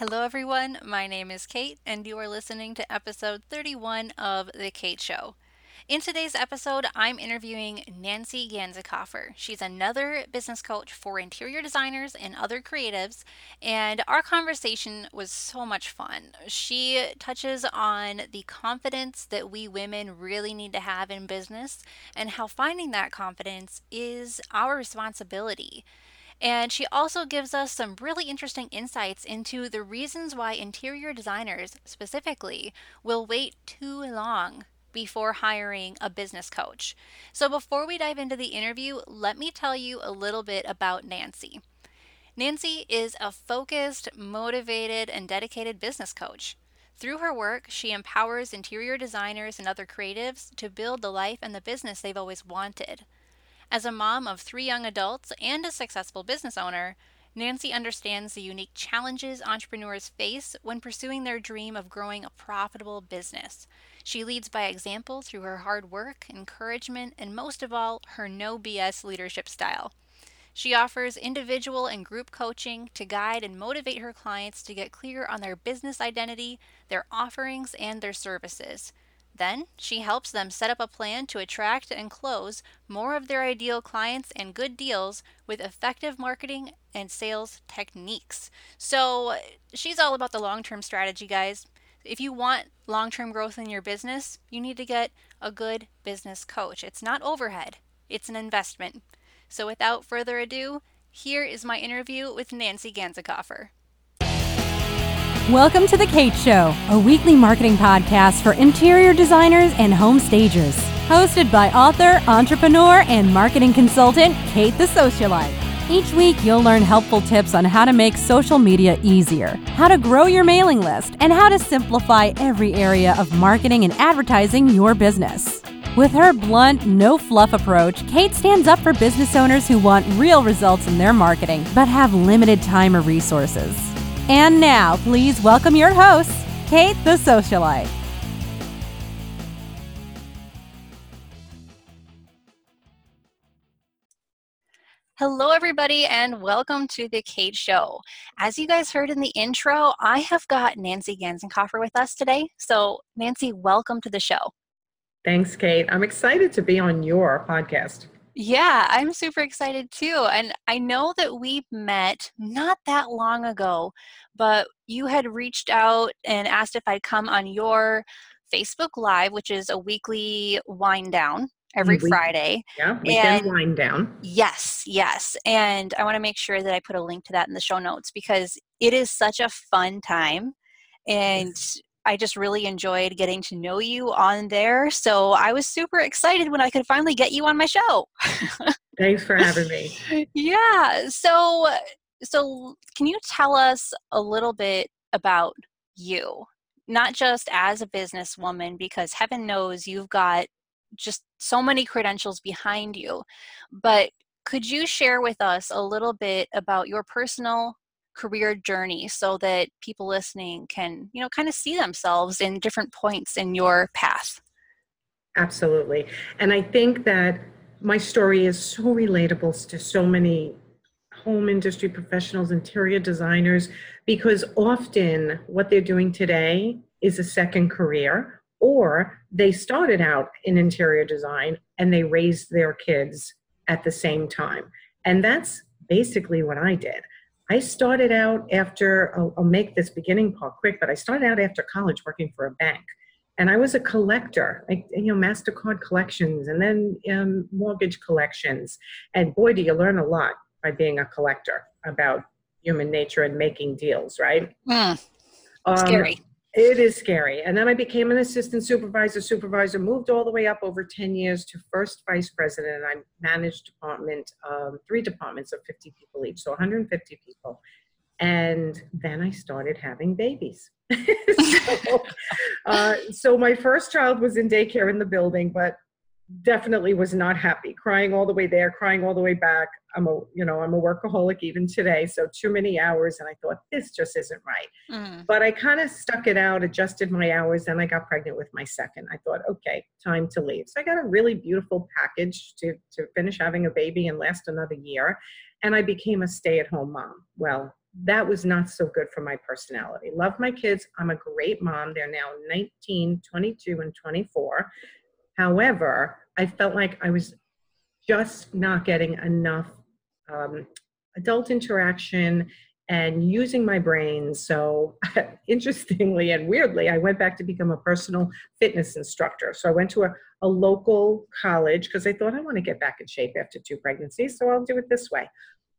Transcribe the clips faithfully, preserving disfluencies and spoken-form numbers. Hello everyone, my name is Kate, and you are listening to episode thirty-one of The Kate Show. In today's episode, I'm interviewing Nancy Ganzekoffer. She's another business coach for interior designers and other creatives, and our conversation was so much fun. She touches on the confidence that we women really need to have in business and how finding that confidence is our responsibility. And she also gives us some really interesting insights into the reasons why interior designers, specifically, will wait too long before hiring a business coach. So before we dive into the interview, let me tell you a little bit about Nancy. Nancy is a focused, motivated, and dedicated business coach. Through her work, she empowers interior designers and other creatives to build the life and the business they've always wanted. As a mom of three young adults and a successful business owner, Nancy understands the unique challenges entrepreneurs face when pursuing their dream of growing a profitable business. She leads by example through her hard work, encouragement, and most of all, her no B S leadership style. She offers individual and group coaching to guide and motivate her clients to get clear on their business identity, their offerings, and their services. Then, she helps them set up a plan to attract and close more of their ideal clients and good deals with effective marketing and sales techniques. So, she's all about the long-term strategy, guys. If you want long-term growth in your business, you need to get a good business coach. It's not overhead, it's an investment. So, without further ado, here is my interview with Nancy Ganzekoffer. Welcome to The Kate Show, a weekly marketing podcast for interior designers and home stagers. Hosted by author, entrepreneur, and marketing consultant, Kate the Socialite. Each week, you'll learn helpful tips on how to make social media easier, how to grow your mailing list, and how to simplify every area of marketing and advertising your business. With her blunt, no-fluff approach, Kate stands up for business owners who want real results in their marketing, but have limited time or resources. And now, please welcome your host, Kate the Socialite. Hello, everybody, and welcome to The Kate Show. As you guys heard in the intro, I have got Nancy Ganzekoffer with us today. So, Nancy, welcome to the show. Thanks, Kate. I'm excited to be on your podcast. Yeah, I'm super excited too. And I know that we met not that long ago, but you had reached out and asked if I'd come on your Facebook Live, which is a weekly wind down every we- Friday. Yeah, weekend and wind down. Yes, yes. And I want to make sure that I put a link to that in the show notes because it is such a fun time. And yes. I just really enjoyed getting to know you on there. So I was super excited when I could finally get you on my show. Thanks for having me. Yeah. So, so can you tell us a little bit about you, not just as a businesswoman, because heaven knows you've got just so many credentials behind you, but could you share with us a little bit about your personal career journey so that people listening can, you know, kind of see themselves in different points in your path? Absolutely. And I think that my story is so relatable to so many home industry professionals, interior designers, because often what they're doing today is a second career, or they started out in interior design and they raised their kids at the same time. And that's basically what I did. I started out after, I'll, I'll make this beginning part quick, but I started out after college working for a bank. And I was a collector, like, you know, MasterCard collections and then um, mortgage collections. And boy, do you learn a lot by being a collector about human nature and making deals, right? Mm. Um, scary. It is scary. And then I became an assistant supervisor, supervisor, moved all the way up over ten years to first vice president. And I managed department, um, three departments of fifty people each, so one hundred fifty people. And then I started having babies. so, uh, so my first child was in daycare in the building, but definitely was not happy, crying all the way there, crying all the way back. I'm a, you know, I'm a workaholic even today. So too many hours. And I thought, this just isn't right. Mm. But I kind of stuck it out, adjusted my hours. And I got pregnant with my second. I thought, okay, time to leave. So I got a really beautiful package to, to finish having a baby and last another year. And I became a stay at home mom. Well, that was not so good for my personality. Love my kids. I'm a great mom. They're now nineteen, twenty-two, and twenty-four. However, I felt like I was just not getting enough um, adult interaction and using my brain. So interestingly and weirdly, I went back to become a personal fitness instructor. So I went to a, a local college because I thought I want to get back in shape after two pregnancies. So I'll do it this way.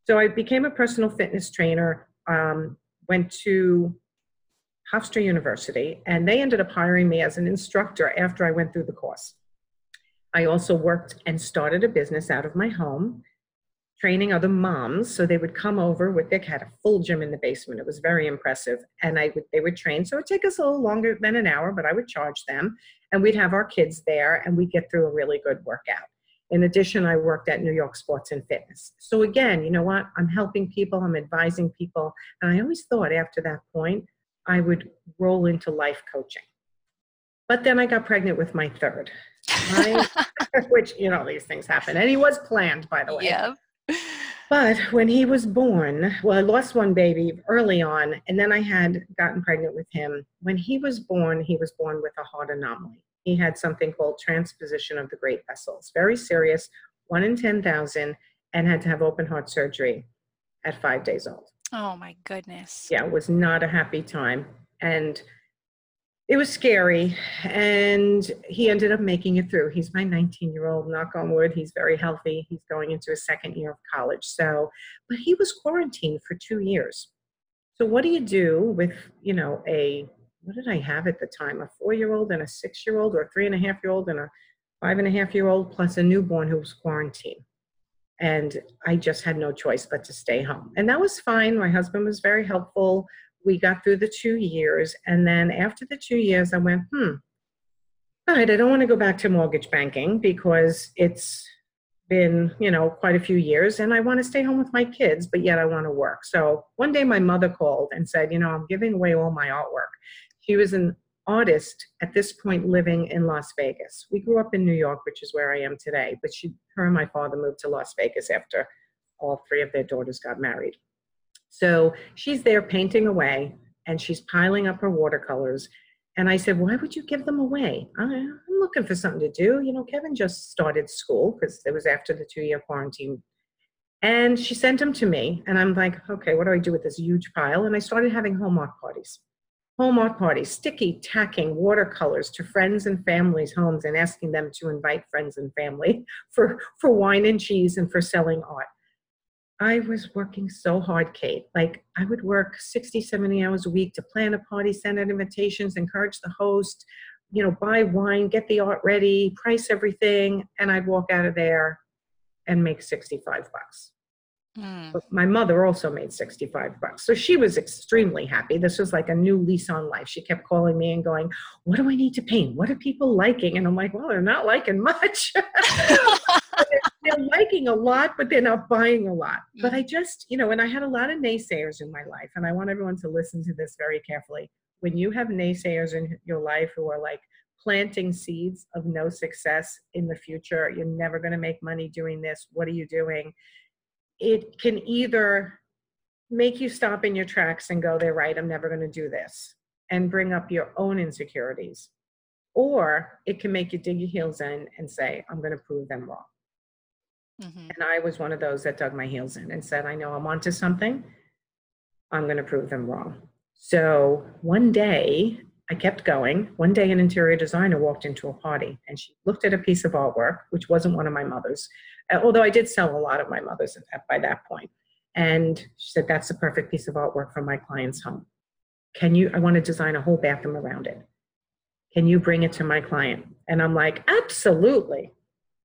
So I became a personal fitness trainer, um, went to Hofstra University, and they ended up hiring me as an instructor after I went through the course. I also worked and started a business out of my home, training other moms. So they would come over with their cat, a full gym in the basement. It was very impressive. And I would, they would train. So it would take us a little longer than an hour, but I would charge them. And we'd have our kids there and we'd get through a really good workout. In addition, I worked at New York Sports and Fitness. So again, you know what? I'm helping people. I'm advising people. And I always thought after that point, I would roll into life coaching. But then I got pregnant with my third, my, which, you know, these things happen. And he was planned, by the way. Yeah. But when he was born, well, I lost one baby early on, and then I had gotten pregnant with him. When he was born, he was born with a heart anomaly. He had something called transposition of the great vessels, very serious, one in ten thousand, and had to have open heart surgery at five days old. Oh my goodness. Yeah, it was not a happy time. And it was scary, and he ended up making it through. He's my nineteen-year-old, knock on wood. He's very healthy. He's going into his second year of college. So, but he was quarantined for two years. So what do you do with, you know, a, what did I have at the time? A four-year-old and a six-year-old, or a three-and-a-half-year-old and a five-and-a-half-year-old, plus a newborn who was quarantined. And I just had no choice but to stay home. And that was fine. My husband was very helpful. We got through the two years. And then after the two years, I went, hmm, all right, I don't want to go back to mortgage banking because it's been, you know, quite a few years and I want to stay home with my kids, but yet I want to work. So one day my mother called and said, you know, I'm giving away all my artwork. She was an artist at this point living in Las Vegas. We grew up in New York, which is where I am today, but she, her and my father moved to Las Vegas after all three of their daughters got married. So she's there painting away and she's piling up her watercolors. And I said, why would you give them away? I'm looking for something to do. You know, Kevin just started school because it was after the two year quarantine. And she sent them to me and I'm like, okay, what do I do with this huge pile? And I started having home art parties, home art parties, sticky tacking watercolors to friends and families' homes and asking them to invite friends and family for, for wine and cheese and for selling art. I was working so hard, Kate. Like I would work sixty, seventy hours a week to plan a party, send out invitations, encourage the host, you know, buy wine, get the art ready, price everything. And I'd walk out of there and make sixty-five bucks. Mm. But my mother also made sixty-five bucks. So she was extremely happy. This was like a new lease on life. She kept calling me and going, what do I need to paint? What are people liking? And I'm like, well, they're not liking much. They're liking a lot, but they're not buying a lot. But I just, you know, and I had a lot of naysayers in my life. And I want everyone to listen to this very carefully. When you have naysayers in your life who are like planting seeds of no success in the future, you're never going to make money doing this. What are you doing? It can either make you stop in your tracks and go, they're right, I'm never going to do this, and bring up your own insecurities. Or it can make you dig your heels in and say, I'm going to prove them wrong. Mm-hmm. And I was one of those that dug my heels in and said, I know I'm onto something. I'm going to prove them wrong. So one day I kept going. One day an interior designer walked into a party and she looked at a piece of artwork, which wasn't one of my mother's, although I did sell a lot of my mother's by that point. And she said, that's the perfect piece of artwork for my client's home. Can you, I want to design a whole bathroom around it. Can you bring it to my client? And I'm like, absolutely.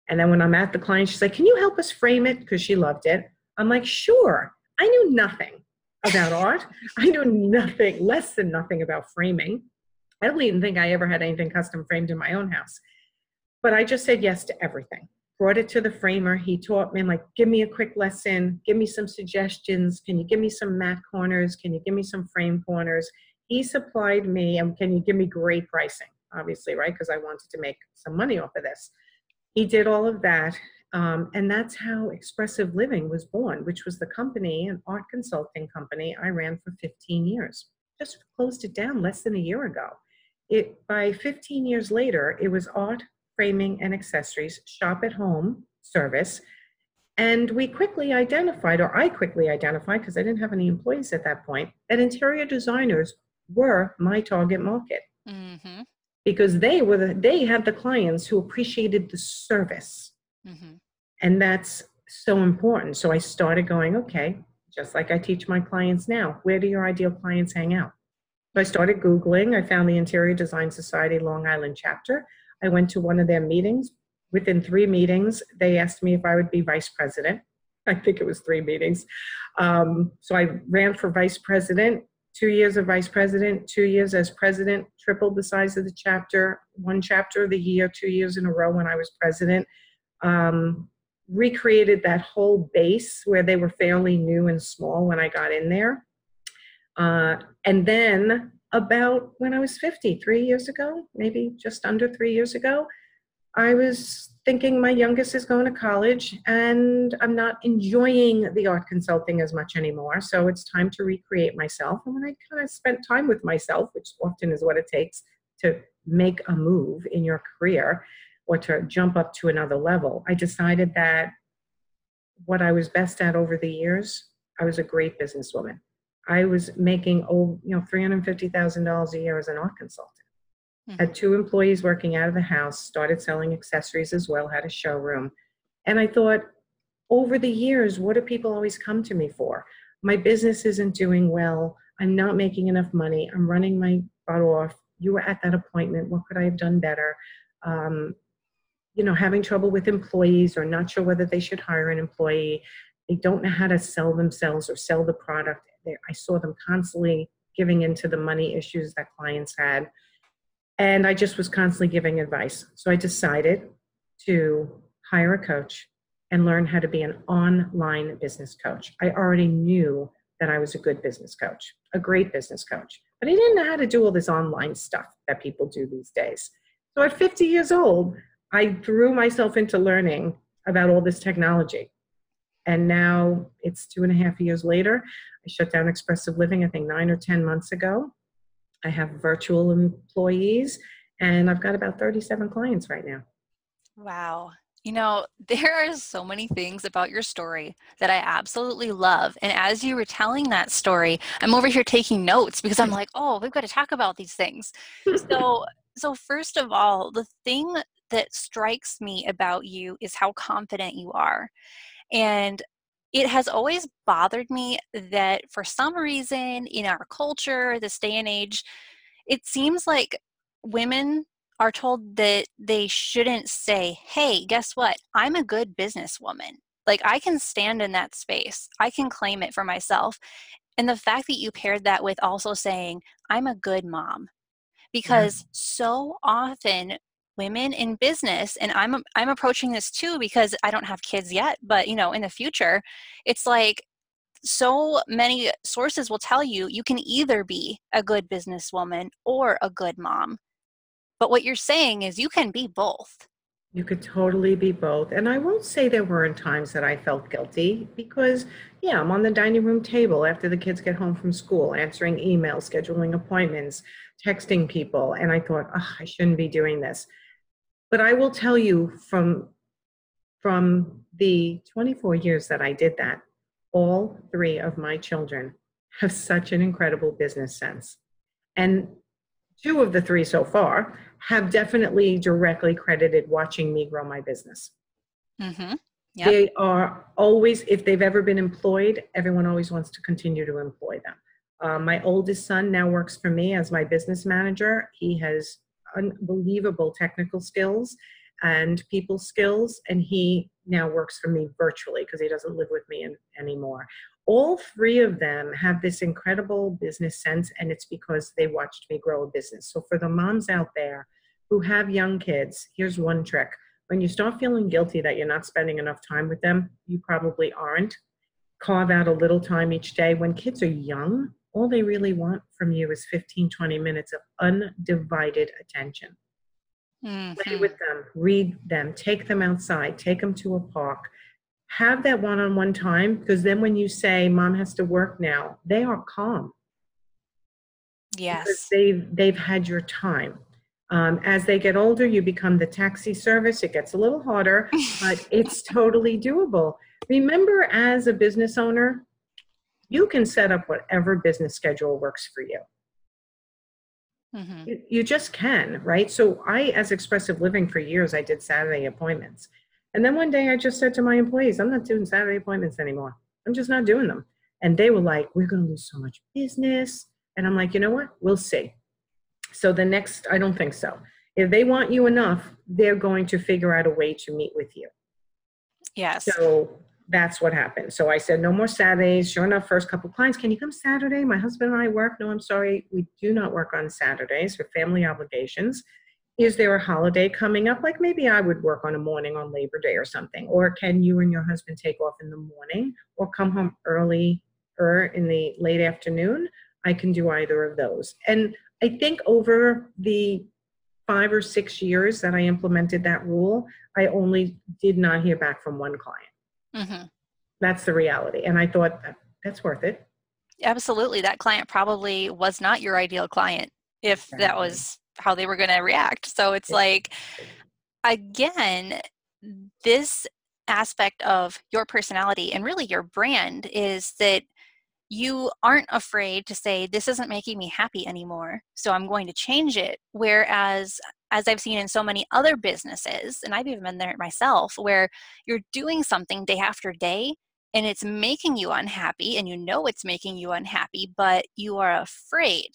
And then when I'm at the client, she's like, can you help us frame it? Because she loved it. I'm like, sure. I knew nothing about art. I knew nothing, less than nothing about framing. I don't even think I ever had anything custom framed in my own house. But I just said yes to everything. Brought it to the framer. He taught me, I'm like, give me a quick lesson. Give me some suggestions. Can you give me some mat corners? Can you give me some frame corners? He supplied me, and can you give me great pricing? Obviously, right? Because I wanted to make some money off of this. He did all of that. Um, and that's how Expressive Living was born, which was the company, an art consulting company I ran for fifteen years. Just closed it down less than a year ago. It, by fifteen years later, it was art, framing, and accessories, shop at home service. And we quickly identified, or I quickly identified, because I didn't have any employees at that point, that interior designers were my target market. Mm-hmm. Because they were the, they had the clients who appreciated the service. Mm-hmm. And that's so important. So I started going, okay, just like I teach my clients now, where do your ideal clients hang out? So I started Googling. I found the Interior Design Society Long Island chapter. I went to one of their meetings. Within three meetings, they asked me if I would be vice president. I think it was three meetings. Um, so I ran for vice president. Two years of vice president, two years as president, tripled the size of the chapter, one chapter of the year, two years in a row when I was president, um, recreated that whole base where they were fairly new and small when I got in there. Uh, and then about when I was fifty, three years ago, maybe just under three years ago, I was thinking my youngest is going to college and I'm not enjoying the art consulting as much anymore. So it's time to recreate myself. And when I kind of spent time with myself, which often is what it takes to make a move in your career or to jump up to another level, I decided that what I was best at over the years, I was a great businesswoman. I was making, oh, you know, three hundred fifty thousand dollars a year as an art consultant. Mm-hmm. Had two employees working out of the house, started selling accessories as well, had a showroom. And I thought, over the years, what do people always come to me for? My business isn't doing well. I'm not making enough money. I'm running my butt off. You were at that appointment. What could I have done better? Um, you know, having trouble with employees or not sure whether they should hire an employee. They don't know how to sell themselves or sell the product. They, I saw them constantly giving into the money issues that clients had. And I just was constantly giving advice. So I decided to hire a coach and learn how to be an online business coach. I already knew that I was a good business coach, a great business coach, but I didn't know how to do all this online stuff that people do these days. So at fifty years old, I threw myself into learning about all this technology. And now it's two and a half years later. I shut down Expressive Living, I think nine or ten months ago. I have virtual employees, and I've got about thirty-seven clients right now. Wow. You know, there are so many things about your story that I absolutely love. And as you were telling that story, I'm over here taking notes because I'm like, oh, we've got to talk about these things. So, so first of all, the thing that strikes me about you is how confident you are. And it has always bothered me that for some reason in our culture, this day and age, it seems like women are told that they shouldn't say, hey, guess what? I'm a good businesswoman. Like, I can stand in that space. I can claim it for myself. And the fact that you paired that with also saying, I'm a good mom, because mm-hmm. so often women in business, and I'm I'm approaching this too because I don't have kids yet, but you know, in the future, it's like so many sources will tell you you can either be a good businesswoman or a good mom. But what you're saying is you can be both. You could totally be both. And I won't say there weren't times that I felt guilty because, yeah, I'm on the dining room table after the kids get home from school, answering emails, scheduling appointments, texting people. And I thought, oh, I shouldn't be doing this. But I will tell you from, from the twenty-four years that I did that, all three of my children have such an incredible business sense. And two of the three so far have definitely directly credited watching me grow my business. Mm-hmm. Yep. They are always, if they've ever been employed, everyone always wants to continue to employ them. Uh, my oldest son now works for me as my business manager. He has unbelievable technical skills and people skills, and he now works for me virtually because he doesn't live with me in, anymore. All three of them have this incredible business sense, and it's because they watched me grow a business. So for the moms out there who have young kids, here's one trick. When you start feeling guilty that you're not spending enough time with them, you probably aren't. Carve out a little time each day. When kids are young, all they really want from you is fifteen, twenty minutes of undivided attention. Mm-hmm. Play with them, read them, take them outside, take them to a park. Have that one-on-one time, because then when you say mom has to work now, they are calm. Yes. Because they've, they've had your time. Um, as they get older, you become the taxi service. It gets a little harder, but it's totally doable. Remember, as a business owner, you can set up whatever business schedule works for you. Mm-hmm. You, you just can, right? So I, as Expressive Living for years, I did Saturday appointments. And then one day I just said to my employees, I'm not doing Saturday appointments anymore. I'm just not doing them. And they were like, we're going to lose so much business. And I'm like, you know what? We'll see. So the next, I don't think so. If they want you enough, they're going to figure out a way to meet with you. Yes. So that's what happened. So I said, no more Saturdays. Sure enough, first couple of clients, can you come Saturday? My husband and I work. No, I'm sorry. We do not work on Saturdays for family obligations. Is there a holiday coming up? Like maybe I would work on a morning on Labor Day or something. Or can you and your husband take off in the morning or come home early or in the late afternoon? I can do either of those. And I think over the five or six years that I implemented that rule, I only did not hear back from one client. Mm-hmm. That's the reality. And I thought that's worth it. Absolutely. That client probably was not your ideal client if that was how they were going to react. So it's like, again, this aspect of your personality and really your brand is that you aren't afraid to say, this isn't making me happy anymore, so I'm going to change it. Whereas, as I've seen in so many other businesses, and I've even been there myself, where you're doing something day after day and it's making you unhappy and you know it's making you unhappy, but you are afraid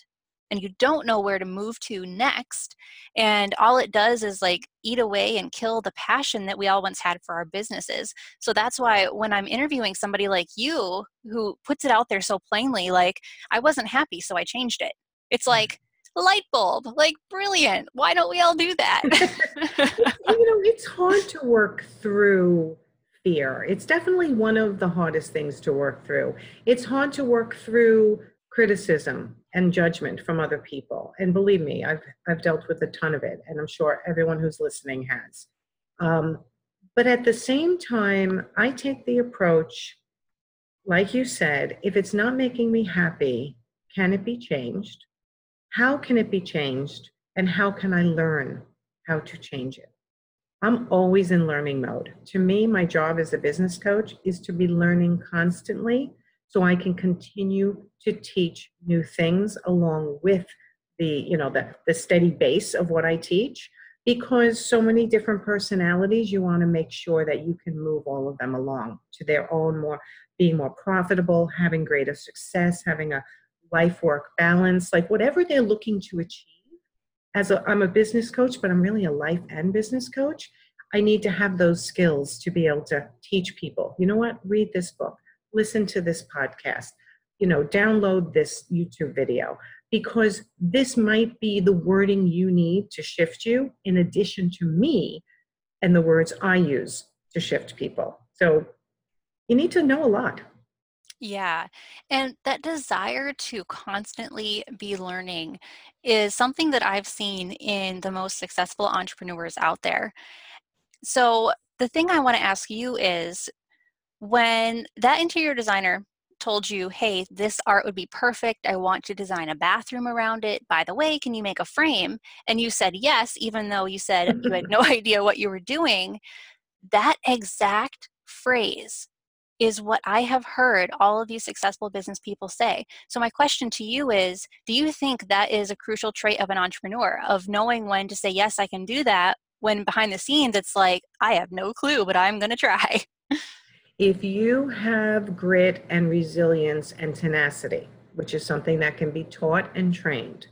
and you don't know where to move to next. And all it does is like eat away and kill the passion that we all once had for our businesses. So that's why when I'm interviewing somebody like you who puts it out there so plainly, like, I wasn't happy, so I changed it. It's like light bulb, like brilliant. Why don't we all do that? You know, it's hard to work through fear. It's definitely one of the hardest things to work through. It's hard to work through criticism and judgment from other people. And believe me, I've I've dealt with a ton of it, and I'm sure everyone who's listening has. Um, but at the same time, I take the approach, like you said, if it's not making me happy, can it be changed? How can it be changed? And how can I learn how to change it? I'm always in learning mode. To me, my job as a business coach is to be learning constantly, so I can continue to teach new things along with the, you know, the, the steady base of what I teach, because so many different personalities, you want to make sure that you can move all of them along to their own more, being more profitable, having greater success, having a life work balance, like whatever they're looking to achieve. As a, I'm a business coach, but I'm really a life and business coach. I need to have those skills to be able to teach people, you know what, read this book, listen to this podcast, you know, download this YouTube video, because this might be the wording you need to shift you, in addition to me and the words I use to shift people. So you need to know a lot. Yeah. And that desire to constantly be learning is something that I've seen in the most successful entrepreneurs out there. So the thing I want to ask you is, when that interior designer told you, hey, this art would be perfect, I want to design a bathroom around it, by the way, can you make a frame? And you said yes, even though you said you had no idea what you were doing. That exact phrase is what I have heard all of these successful business people say. So my question to you is, do you think that is a crucial trait of an entrepreneur, of knowing when to say, yes, I can do that, when behind the scenes it's like, I have no clue, but I'm going to try? If you have grit and resilience and tenacity, which is something that can be taught and trained,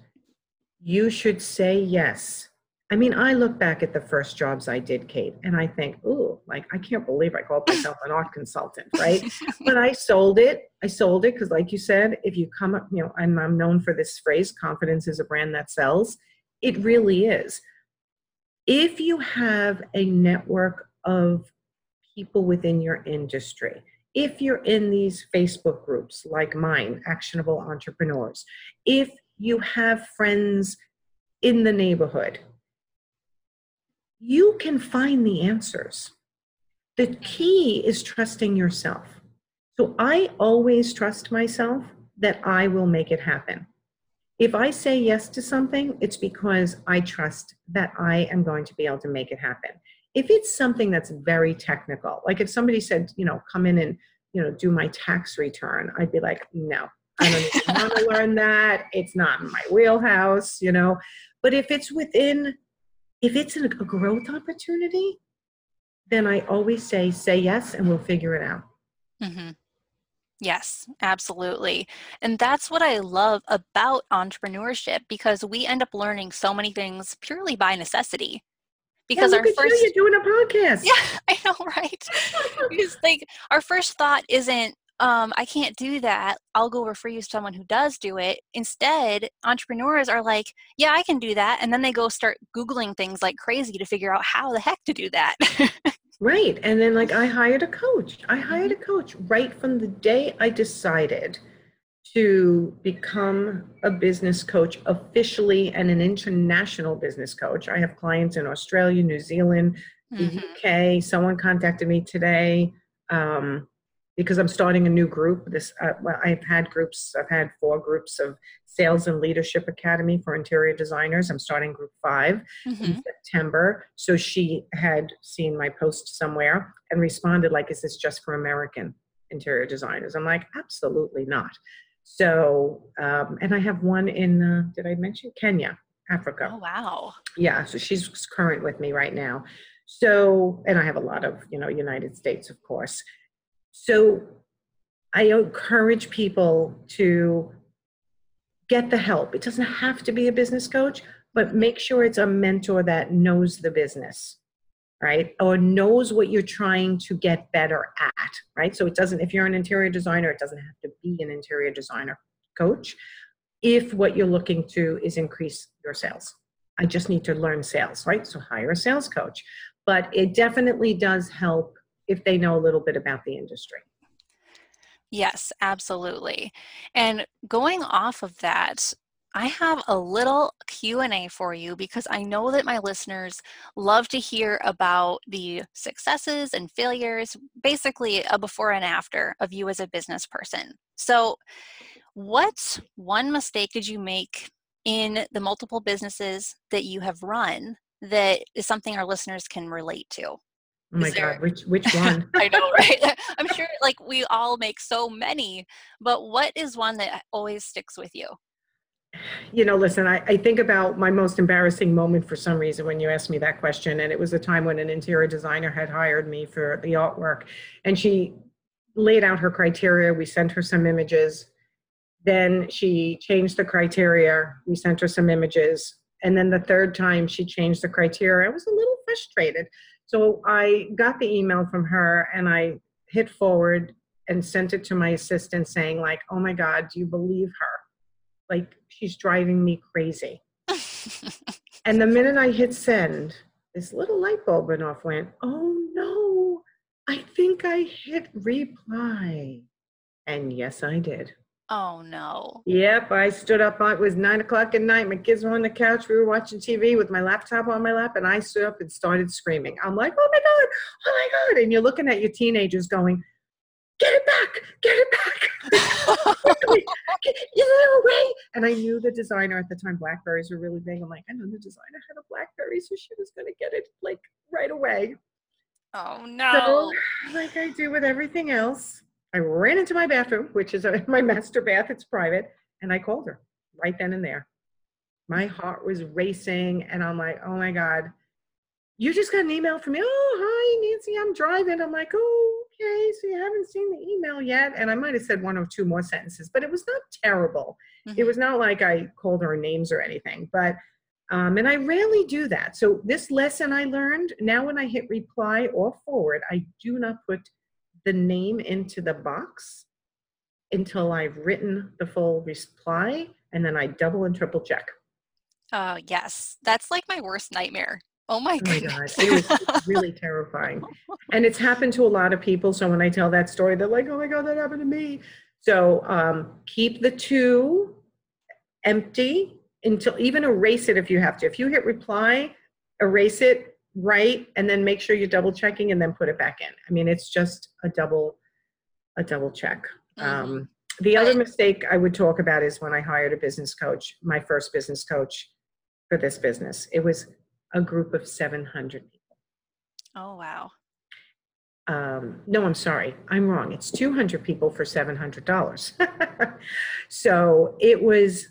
you should say yes. I mean, I look back at the first jobs I did, Kate, and I think, ooh, like, I can't believe I called myself an art consultant, right? But I sold it. I sold it because, like you said, if you come up, you know, I'm, I'm known for this phrase, confidence is a brand that sells. It really is. If you have a network of people within your industry, if you're in these Facebook groups like mine, Actionable Entrepreneurs, if you have friends in the neighborhood, you can find the answers. The key is trusting yourself. So I always trust myself that I will make it happen. If I say yes to something, it's because I trust that I am going to be able to make it happen. If it's something that's very technical, like if somebody said, you know, come in and, you know, do my tax return, I'd be like, no, I don't want to learn that. It's not in my wheelhouse, you know. But if it's within, if it's a growth opportunity, then I always say, say yes, and we'll figure it out. Mm-hmm. Yes, absolutely. And that's what I love about entrepreneurship, because we end up learning so many things purely by necessity. Because yeah, look our at first, you, you're doing a podcast. Yeah, I know, right? Because like our first thought isn't, um, I can't do that. I'll go refer you to someone who does do it. Instead, entrepreneurs are like, yeah, I can do that. And then they go start Googling things like crazy to figure out how the heck to do that. Right. And then like I hired a coach. I hired a coach right from the day I decided to become a business coach officially and an international business coach. I have clients in Australia, New Zealand, the mm-hmm. U K. Someone contacted me today um, because I'm starting a new group. This uh, well, I've had groups. I've had four groups of Sales and Leadership Academy for interior designers. I'm starting group five mm-hmm. in September. So she had seen my post somewhere and responded like, is this just for American interior designers? I'm like, absolutely not. So, um, and I have one in, uh, did I mention Kenya, Africa? Oh, wow. Yeah. So she's current with me right now. So, and I have a lot of, you know, United States, of course. So I encourage people to get the help. It doesn't have to be a business coach, but make sure it's a mentor that knows the business, right? Or knows what you're trying to get better at, right? So it doesn't, if you're an interior designer, it doesn't have to be an interior designer coach. If what you're looking to is increase your sales, I just need to learn sales, right? So hire a sales coach, but it definitely does help if they know a little bit about the industry. Yes, absolutely. And going off of that, I have a little Q and A for you because I know that my listeners love to hear about the successes and failures, basically a before and after of you as a business person. So what one mistake did you make in the multiple businesses that you have run that is something our listeners can relate to? Oh my there... God, which which one? I know, right? I'm sure like we all make so many, but what is one that always sticks with you? You know, listen, I, I think about my most embarrassing moment for some reason when you asked me that question. And it was a time when an interior designer had hired me for the artwork. And she laid out her criteria. We sent her some images. Then she changed the criteria. We sent her some images. And then the third time she changed the criteria, I was a little frustrated. So I got the email from her and I hit forward and sent it to my assistant saying like, oh my God, do you believe her? Like, she's driving me crazy. And the minute I hit send, this little light bulb went off, went, oh no, I think I hit reply. And yes, I did. Oh no. Yep, I stood up. It was nine o'clock at night. My kids were on the couch. We were watching T V with my laptop on my lap, and I stood up and started screaming. I'm like, oh my God, oh my God. And you're looking at your teenagers going, get it back, get it back. You know, way. And I knew the designer at the time, Blackberries were really big. I'm like, I know the designer had a Blackberry, so she was going to get it like right away. Oh no. So, like I do with everything else, I ran into my bathroom, which is a, my master bath, it's private. And I called her right then and there. My heart was racing. And I'm like, oh my God, you just got an email from me. Oh, hi, Nancy, I'm driving. I'm like, oh, okay, so you haven't seen the email yet. And I might have said one or two more sentences, but it was not terrible. Mm-hmm. It was not like I called her names or anything. But, um, and I rarely do that. So this lesson I learned, now when I hit reply or forward, I do not put the name into the box until I've written the full reply. And then I double and triple check. Oh, uh, yes. That's like my worst nightmare. Oh my, oh my God. It was really terrifying. And it's happened to a lot of people. So when I tell that story, they're like, oh my God, that happened to me. So um, keep the two empty until, even erase it if you have to. If you hit reply, erase it, right, and then make sure you're double checking and then put it back in. I mean, it's just a double, a double check. Mm-hmm. Um, the other mistake I would talk about is when I hired a business coach, my first business coach for this business. It was a group of seven hundred people. Oh, wow. Um, no, I'm sorry. I'm wrong. It's two hundred people for seven hundred dollars. So it was,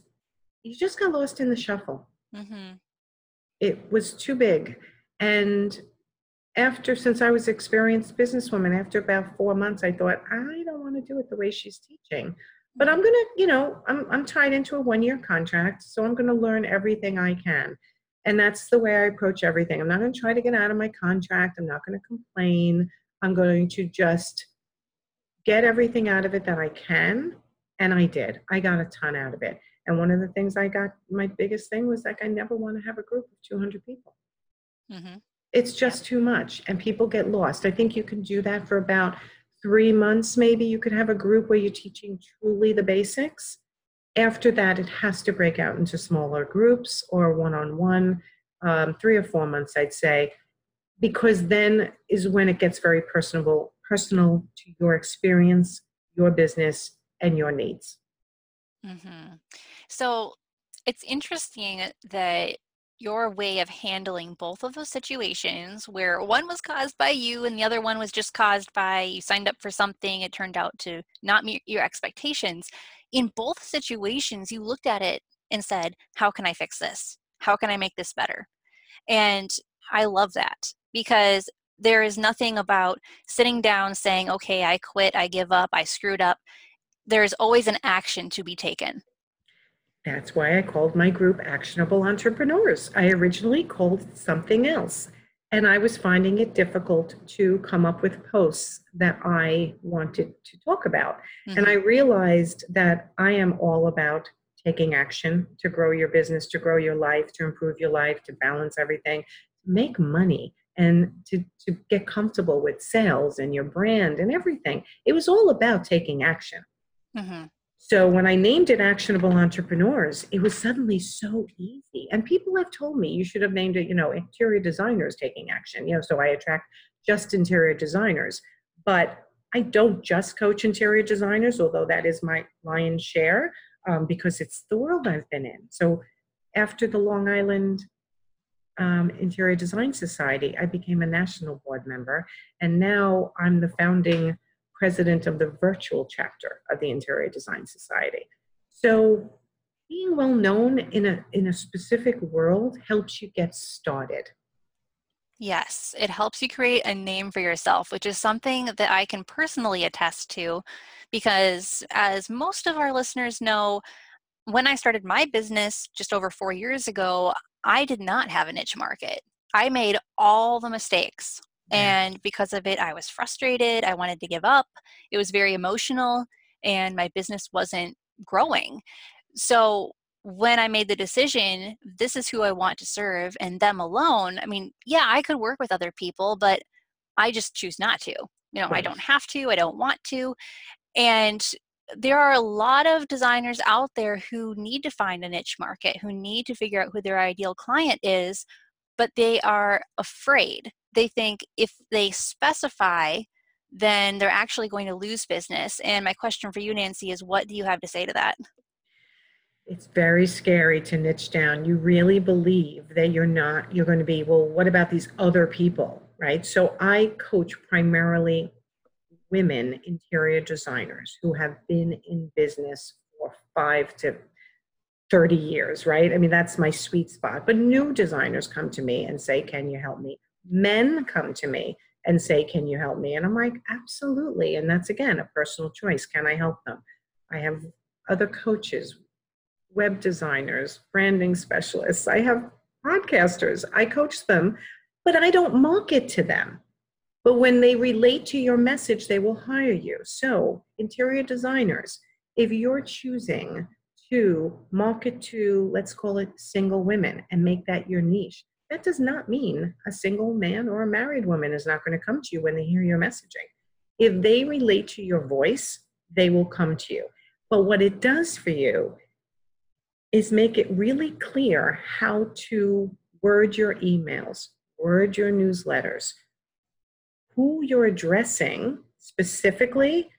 you just got lost in the shuffle. Mm-hmm. It was too big. And after, since I was an experienced businesswoman, after about four months, I thought, I don't want to do it the way she's teaching, but I'm going to, you know, I'm I'm tied into a one-year contract. So I'm going to learn everything I can. And that's the way I approach everything. I'm not going to try to get out of my contract. I'm not going to complain. I'm going to just get everything out of it that I can. And I did. I got a ton out of it. And one of the things I got, my biggest thing was like, I never want to have a group of two hundred people. Mm-hmm. It's just too much. And people get lost. I think you can do that for about three months. Maybe you could have a group where you're teaching truly the basics. After that, it has to break out into smaller groups or one-on-one, um, three or four months, I'd say, because then is when it gets very personable, personal to your experience, your business, and your needs. Mm-hmm. So it's interesting that your way of handling both of those situations, where one was caused by you and the other one was just caused by you signed up for something, it turned out to not meet your expectations. In both situations, you looked at it and said, how can I fix this? How can I make this better? And I love that, because there is nothing about sitting down saying, okay, I quit, I give up, I screwed up. There is always an action to be taken. That's why I called my group Actionable Entrepreneurs. I originally called it something else, and I was finding it difficult to come up with posts that I wanted to talk about. Mm-hmm. And I realized that I am all about taking action to grow your business, to grow your life, to improve your life, to balance everything, to make money, and to, to get comfortable with sales and your brand and everything. It was all about taking action. Mm-hmm. So when I named it Actionable Entrepreneurs, it was suddenly so easy. And people have told me you should have named it, you know, Interior Designers Taking Action. You know, so I attract just interior designers. But I don't just coach interior designers, although that is my lion's share, um, because it's the world I've been in. So after the Long Island um, Interior Design Society, I became a national board member. And now I'm the founding president of the virtual chapter of the Interior Design Society. So being well known in a in a specific world helps you get started. Yes, it helps you create a name for yourself, which is something that I can personally attest to, because as most of our listeners know, when I started my business just over four years ago, I did not have a niche market. I made all the mistakes. And because of it, I was frustrated. I wanted to give up. It was very emotional, and my business wasn't growing. So when I made the decision, this is who I want to serve and them alone. I mean, yeah, I could work with other people, but I just choose not to. You know, I don't have to. I don't want to. And there are a lot of designers out there who need to find a niche market, who need to figure out who their ideal client is, but they are afraid. They think if they specify, then they're actually going to lose business. And my question for you, Nancy, is what do you have to say to that? It's very scary to niche down. You really believe that you're not, you're going to be, well, what about these other people, right? So I coach primarily women interior designers who have been in business for five to thirty years, right? I mean, that's my sweet spot. But new designers come to me and say, can you help me? Men come to me and say, can you help me? And I'm like, absolutely. And that's, again, a personal choice. Can I help them? I have other coaches, web designers, branding specialists. I have podcasters. I coach them, but I don't market to them. But when they relate to your message, they will hire you. So interior designers, if you're choosing to market to, let's call it single women, and make that your niche, that does not mean a single man or a married woman is not going to come to you when they hear your messaging. If they relate to your voice, they will come to you. But what it does for you is make it really clear how to word your emails, word your newsletters, who you're addressing specifically,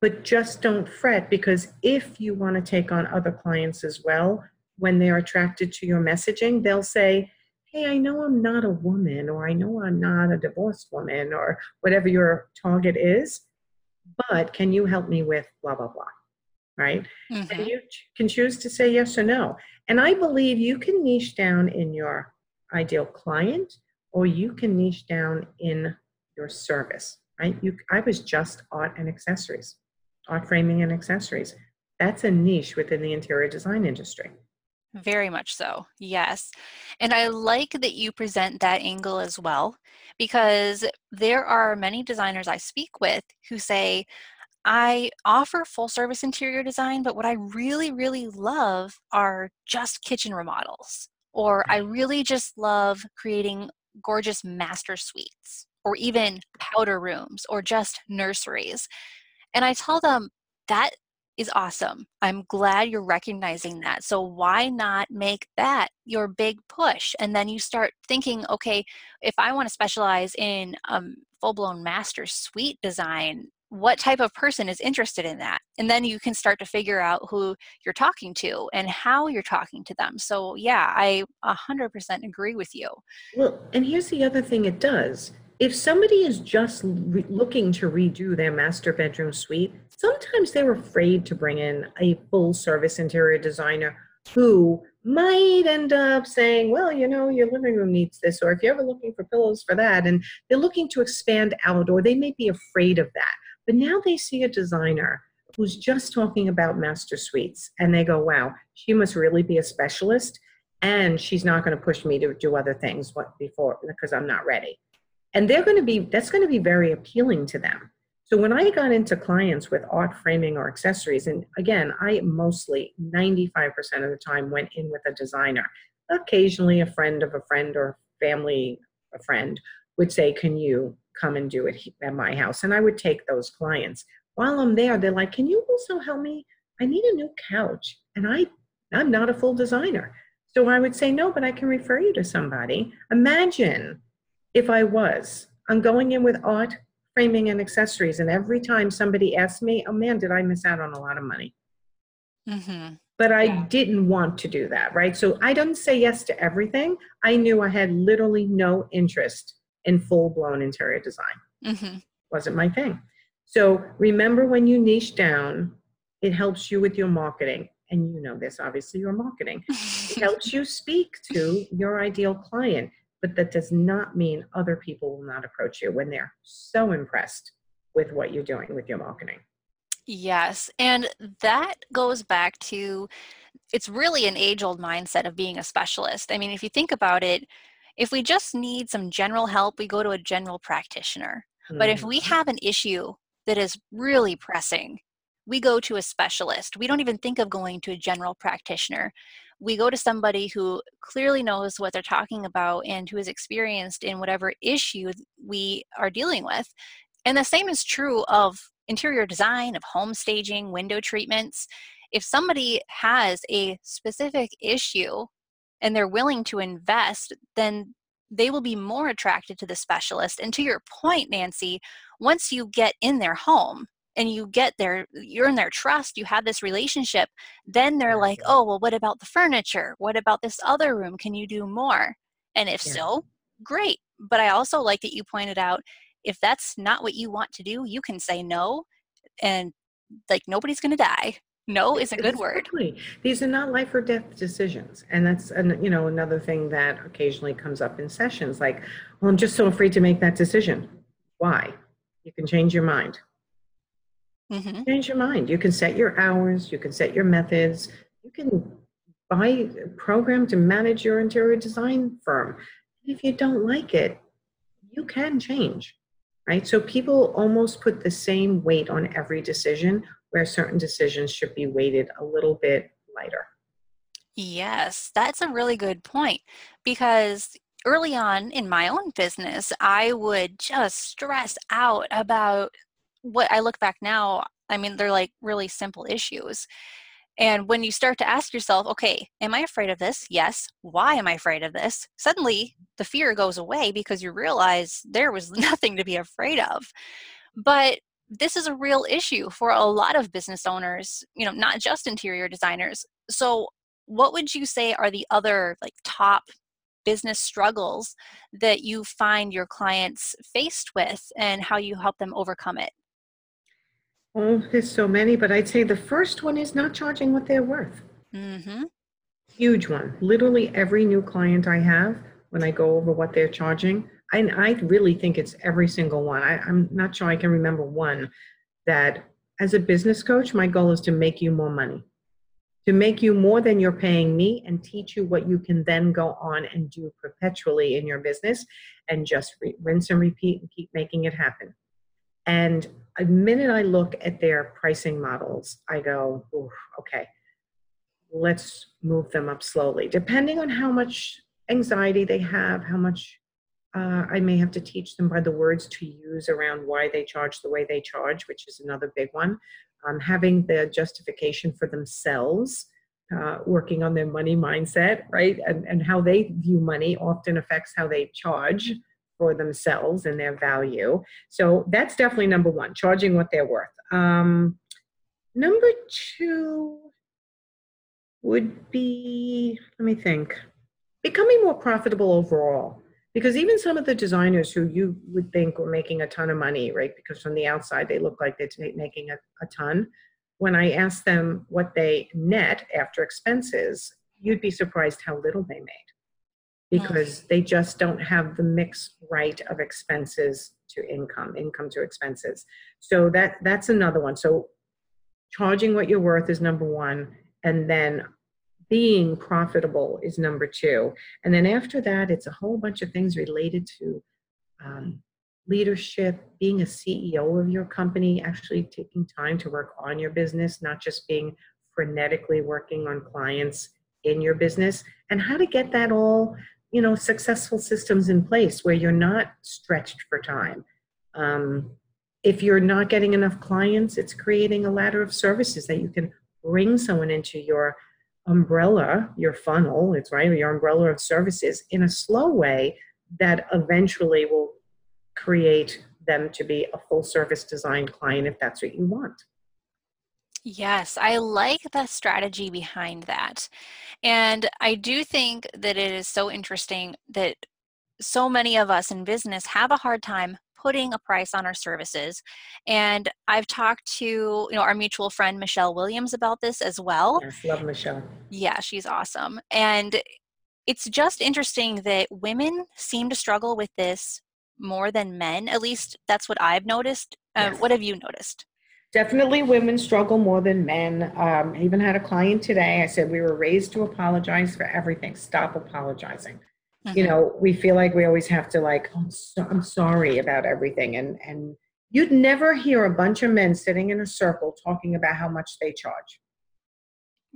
but just don't fret, because if you want to take on other clients as well, when they are attracted to your messaging, they'll say, hey, I know I'm not a woman, or I know I'm not a divorced woman, or whatever your target is, but can you help me with blah, blah, blah, right? Mm-hmm. And you can choose to say yes or no. And I believe you can niche down in your ideal client, or you can niche down in your service, right? You, I was just art and accessories, art framing and accessories. That's a niche within the interior design industry. Very much so, yes. And I like that you present that angle as well, because there are many designers I speak with who say, I offer full service interior design, but what I really, really love are just kitchen remodels, or I really just love creating gorgeous master suites, or even powder rooms, or just nurseries. And I tell them that is awesome. I'm glad you're recognizing that. So why not make that your big push? And then you start thinking, okay, if I want to specialize in um, full-blown master suite design, what type of person is interested in that? And then you can start to figure out who you're talking to and how you're talking to them. So yeah, I one hundred percent agree with you. Well, and here's the other thing it does. If somebody is just re- looking to redo their master bedroom suite, sometimes they're afraid to bring in a full service interior designer who might end up saying, well, you know, your living room needs this, or if you're ever looking for pillows for that, and they're looking to expand out, or they may be afraid of that. But now they see a designer who's just talking about master suites, and they go, wow, she must really be a specialist, and she's not going to push me to do other things what before because I'm not ready. And they're going to be, that's going to be very appealing to them. So when I got into clients with art framing or accessories, and again, I mostly ninety-five percent of the time went in with a designer. Occasionally a friend of a friend or family, a friend would say, can you come and do it at my house? And I would take those clients. While I'm there, they're like, can you also help me? I need a new couch. And I, I'm not a full designer. So I would say, no, but I can refer you to somebody. Imagine if I was, I'm going in with art, framing, and accessories, and every time somebody asks me, oh man, did I miss out on a lot of money? Mm-hmm. But I yeah. didn't want to do that, right? So I didn't say yes to everything. I knew I had literally no interest in full-blown interior design. Mm-hmm. Wasn't my thing. So remember, when you niche down, it helps you with your marketing. And you know this, obviously, your marketing. It helps you speak to your ideal client. But that does not mean other people will not approach you when they're so impressed with what you're doing with your marketing. Yes. And that goes back to, it's really an age-old mindset of being a specialist. I mean, if you think about it, if we just need some general help, we go to a general practitioner. Mm-hmm. But if we have an issue that is really pressing, we go to a specialist. We don't even think of going to a general practitioner. We go to somebody who clearly knows what they're talking about and who is experienced in whatever issue we are dealing with. And the same is true of interior design, of home staging, window treatments. If somebody has a specific issue and they're willing to invest, then they will be more attracted to the specialist. And to your point, Nancy, once you get in their home, and you get their, you're in their trust, you have this relationship, then they're like, oh, well, what about the furniture? What about this other room? Can you do more? And if yeah. so, great. But I also like that you pointed out, if that's not what you want to do, you can say no, and like nobody's going to die. No is a good exactly. word. These are not life or death decisions. And that's, an, you know, another thing that occasionally comes up in sessions, like, well, I'm just so afraid to make that decision. Why? You can change your mind. Mm-hmm. Change your mind. You can set your hours, you can set your methods, you can buy a program to manage your interior design firm. And if you don't like it, you can change, right? So people almost put the same weight on every decision, where certain decisions should be weighted a little bit lighter. Yes, that's a really good point, because early on in my own business, I would just stress out about what I look back now, I mean, they're like really simple issues. And when you start to ask yourself, okay, am I afraid of this? Yes. Why am I afraid of this? Suddenly the fear goes away because you realize there was nothing to be afraid of. But this is a real issue for a lot of business owners, you know, not just interior designers. So what would you say are the other like top business struggles that you find your clients faced with and how you help them overcome it? Oh, there's so many, but I'd say the first one is not charging what they're worth. Mm-hmm. Huge one. Literally every new client I have, when I go over what they're charging, and I really think it's every single one. I, I'm not sure I can remember one that, as a business coach, my goal is to make you more money, to make you more than you're paying me and teach you what you can then go on and do perpetually in your business and just re- rinse and repeat and keep making it happen. And the minute I look at their pricing models, I go, oof, okay, let's move them up slowly. Depending on how much anxiety they have, how much uh, I may have to teach them by the words to use around why they charge the way they charge, which is another big one. Um, having the justification for themselves, uh, working on their money mindset, right? And, and how they view money often affects how they charge for themselves and their value. So that's definitely number one, charging what they're worth. Um, number two would be, let me think, becoming more profitable overall. Because even some of the designers who you would think were making a ton of money, right? Because from the outside, they look like they're t- making a, a ton. When I asked them what they net after expenses, you'd be surprised how little they made. Because they just don't have the mix right of expenses to income, income to expenses. So that that's another one. So charging what you're worth is number one, and then being profitable is number two. And then after that, it's a whole bunch of things related to um, leadership, being a C E O of your company, actually taking time to work on your business, not just being frenetically working on clients in your business, and how to get that all, you know, successful systems in place where you're not stretched for time. Um, if you're not getting enough clients, it's creating a ladder of services that you can bring someone into your umbrella, your funnel, it's right, your umbrella of services in a slow way that eventually will create them to be a full service design client if that's what you want. Yes, I like the strategy behind that. And I do think that it is so interesting that so many of us in business have a hard time putting a price on our services. And I've talked to, you know, our mutual friend, Michelle Williams, about this as well. Yes, love Michelle. Yeah, she's awesome. And it's just interesting that women seem to struggle with this more than men. At least that's what I've noticed. Yes. Um, what have you noticed? Definitely women struggle more than men. Um, I even had a client today. I said, we were raised to apologize for everything. Stop apologizing. Mm-hmm. You know, we feel like we always have to like, oh, I'm, so, I'm sorry about everything. And, and you'd never hear a bunch of men sitting in a circle talking about how much they charge.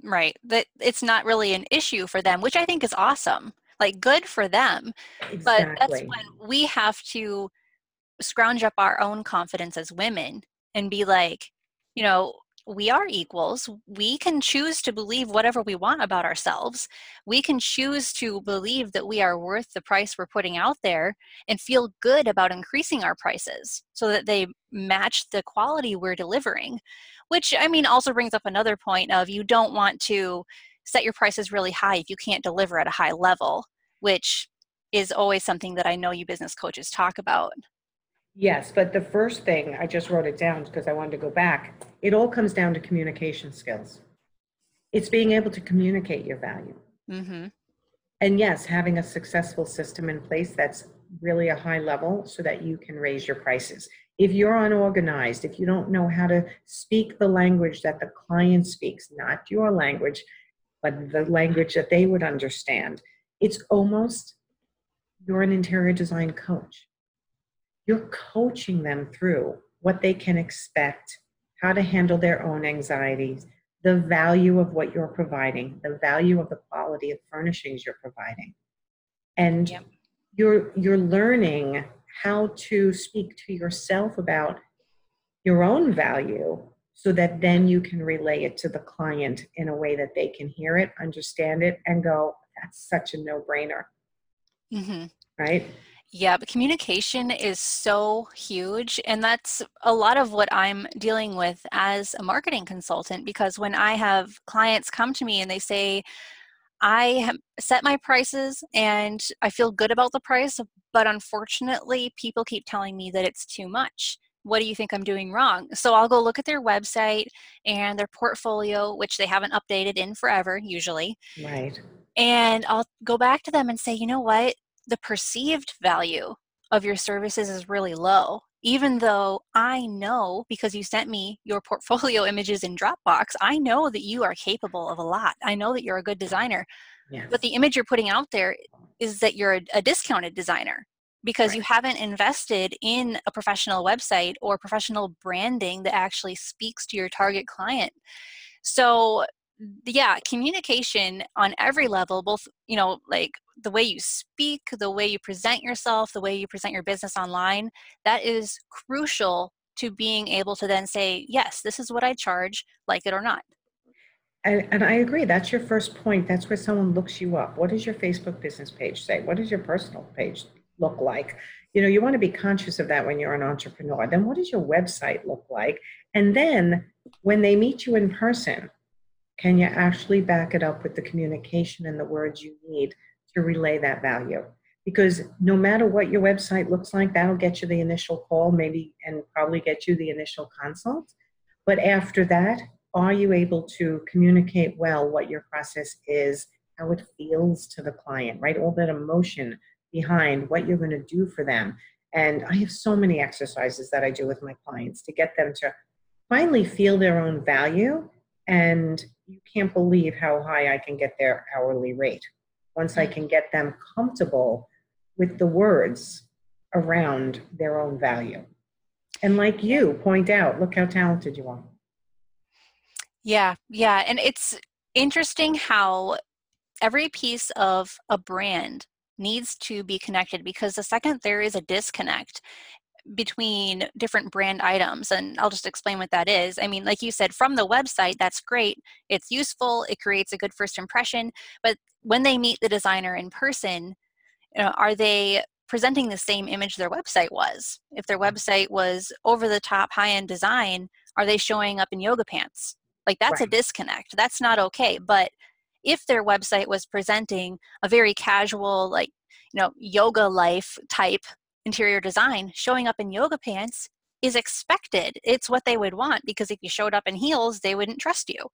Right. That it's not really an issue for them, which I think is awesome. Like good for them. Exactly. But that's when we have to scrounge up our own confidence as women and be like, you know, we are equals. We can choose to believe whatever we want about ourselves. We can choose to believe that we are worth the price we're putting out there and feel good about increasing our prices so that they match the quality we're delivering, which, I mean, also brings up another point of you don't want to set your prices really high if you can't deliver at a high level, which is always something that I know you business coaches talk about. Yes, but the first thing, I just wrote it down because I wanted to go back. It all comes down to communication skills. It's being able to communicate your value. Mm-hmm. And yes, having a successful system in place that's really a high level so that you can raise your prices. If you're unorganized, if you don't know how to speak the language that the client speaks, not your language, but the language that they would understand, it's almost you're an interior design coach. You're coaching them through what they can expect, how to handle their own anxieties, the value of what you're providing, the value of the quality of furnishings you're providing. And yep. you're you're learning how to speak to yourself about your own value so that then you can relay it to the client in a way that they can hear it, understand it, and go, that's such a no-brainer. Mm-hmm. Right? Yeah, but communication is so huge. And that's a lot of what I'm dealing with as a marketing consultant, because when I have clients come to me and they say, I set my prices and I feel good about the price, but unfortunately people keep telling me that it's too much. What do you think I'm doing wrong? So I'll go look at their website and their portfolio, which they haven't updated in forever usually. Right. And I'll go back to them and say, you know what? The perceived value of your services is really low, even though I know, because you sent me your portfolio images in Dropbox, I know that you are capable of a lot. I know that you're a good designer. Yes. But the image you're putting out there is that you're a, a discounted designer because right. you haven't invested in a professional website or professional branding that actually speaks to your target client. So yeah, communication on every level, both, you know, like the way you speak, the way you present yourself, the way you present your business online, that is crucial to being able to then say, yes, this is what I charge, like it or not. And, and I agree. That's your first point. That's where someone looks you up. What does your Facebook business page say? What does your personal page look like? You know, you want to be conscious of that when you're an entrepreneur. Then what does your website look like? And then when they meet you in person, can you actually back it up with the communication and the words you need to relay that value? Because no matter what your website looks like, that'll get you the initial call, maybe, and probably get you the initial consult. But after that, are you able to communicate well what your process is, how it feels to the client, right? All that emotion behind what you're going to do for them. And I have so many exercises that I do with my clients to get them to finally feel their own value. And you can't believe how high I can get their hourly rate once I can get them comfortable with the words around their own value. And like you point out, look how talented you are. Yeah, yeah. And it's interesting how every piece of a brand needs to be connected, because the second there is a disconnect between different brand items, and I'll just explain what that is. I mean, like you said, from the website, that's great. It's useful. It creates a good first impression. But when they meet the designer in person, you know, are they presenting the same image their website was? If their website was over-the-top high-end design, are they showing up in yoga pants? Like, that's right. a disconnect. That's not okay. But if their website was presenting a very casual, like, you know, yoga life type interior design, showing up in yoga pants is expected. It's what they would want, because if you showed up in heels, they wouldn't trust you.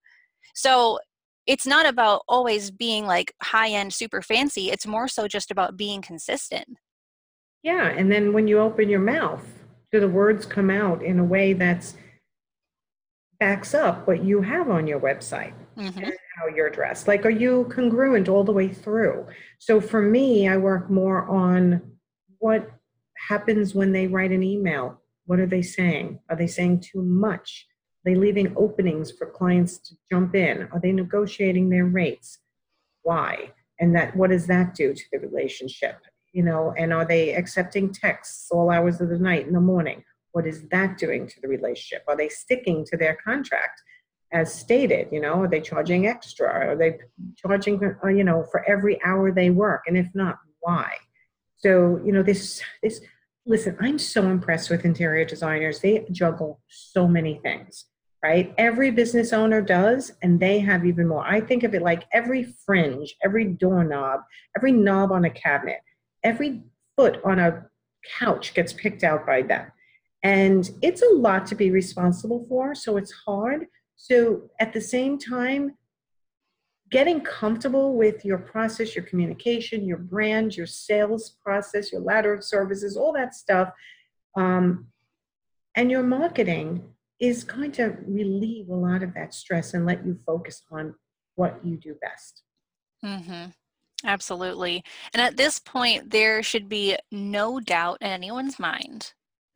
So it's not about always being like high-end, super fancy. It's more so just about being consistent. Yeah. And then when you open your mouth, do the words come out in a way that's backs up what you have on your website mm-hmm. and how you're dressed? Like, are you congruent all the way through? So for me, I work more on what happens when they write an email. What are they saying? Are they saying too much? Are they leaving openings for clients to jump in? Are they negotiating their rates? Why? And that, what does that do to the relationship? You know, and are they accepting texts all hours of the night in the morning? What is that doing to the relationship? Are they sticking to their contract as stated? You know, are they charging extra? Are they charging, you know, for every hour they work? And if not, why? So, you know, this, this, listen, I'm so impressed with interior designers. They juggle so many things, right? Every business owner does, and they have even more. I think of it like every fringe, every doorknob, every knob on a cabinet, every foot on a couch gets picked out by them. And it's a lot to be responsible for, so it's hard. So at the same time, getting comfortable with your process, your communication, your brand, your sales process, your ladder of services, all that stuff, um, and your marketing is going to relieve a lot of that stress and let you focus on what you do best. Mm-hmm. Absolutely. And at this point, there should be no doubt in anyone's mind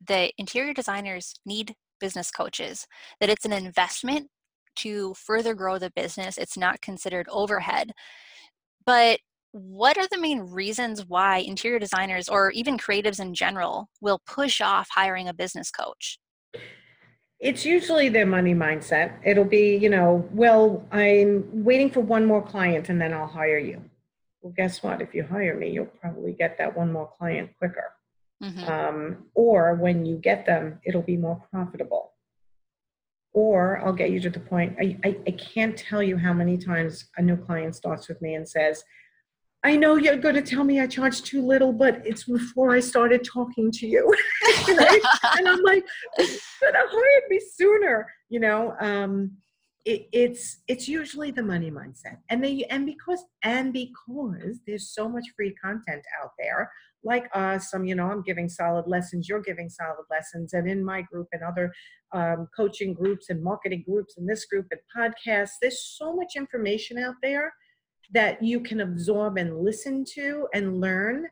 that interior designers need business coaches, that it's an investment to further grow the business. It's not considered overhead. But what are the main reasons why interior designers, or even creatives in general, will push off hiring a business coach? It's usually their money mindset. It'll be, you know, well, I'm waiting for one more client and then I'll hire you. Well, guess what? If you hire me, you'll probably get that one more client quicker. Mm-hmm. Um, or when you get them, it'll be more profitable. Or I'll get you to the point, I, I, I can't tell you how many times a new client starts with me and says, I know you're going to tell me I charge too little, but it's before I started talking to you. Right? And I'm like, you should have hired me sooner. You know, um, it, it's it's usually the money mindset. And they and because and because there's so much free content out there, like us, I'm, you know, I'm giving solid lessons, you're giving solid lessons, and in my group and other um, coaching groups and marketing groups and this group and podcasts, there's so much information out there that you can absorb and listen to and learn,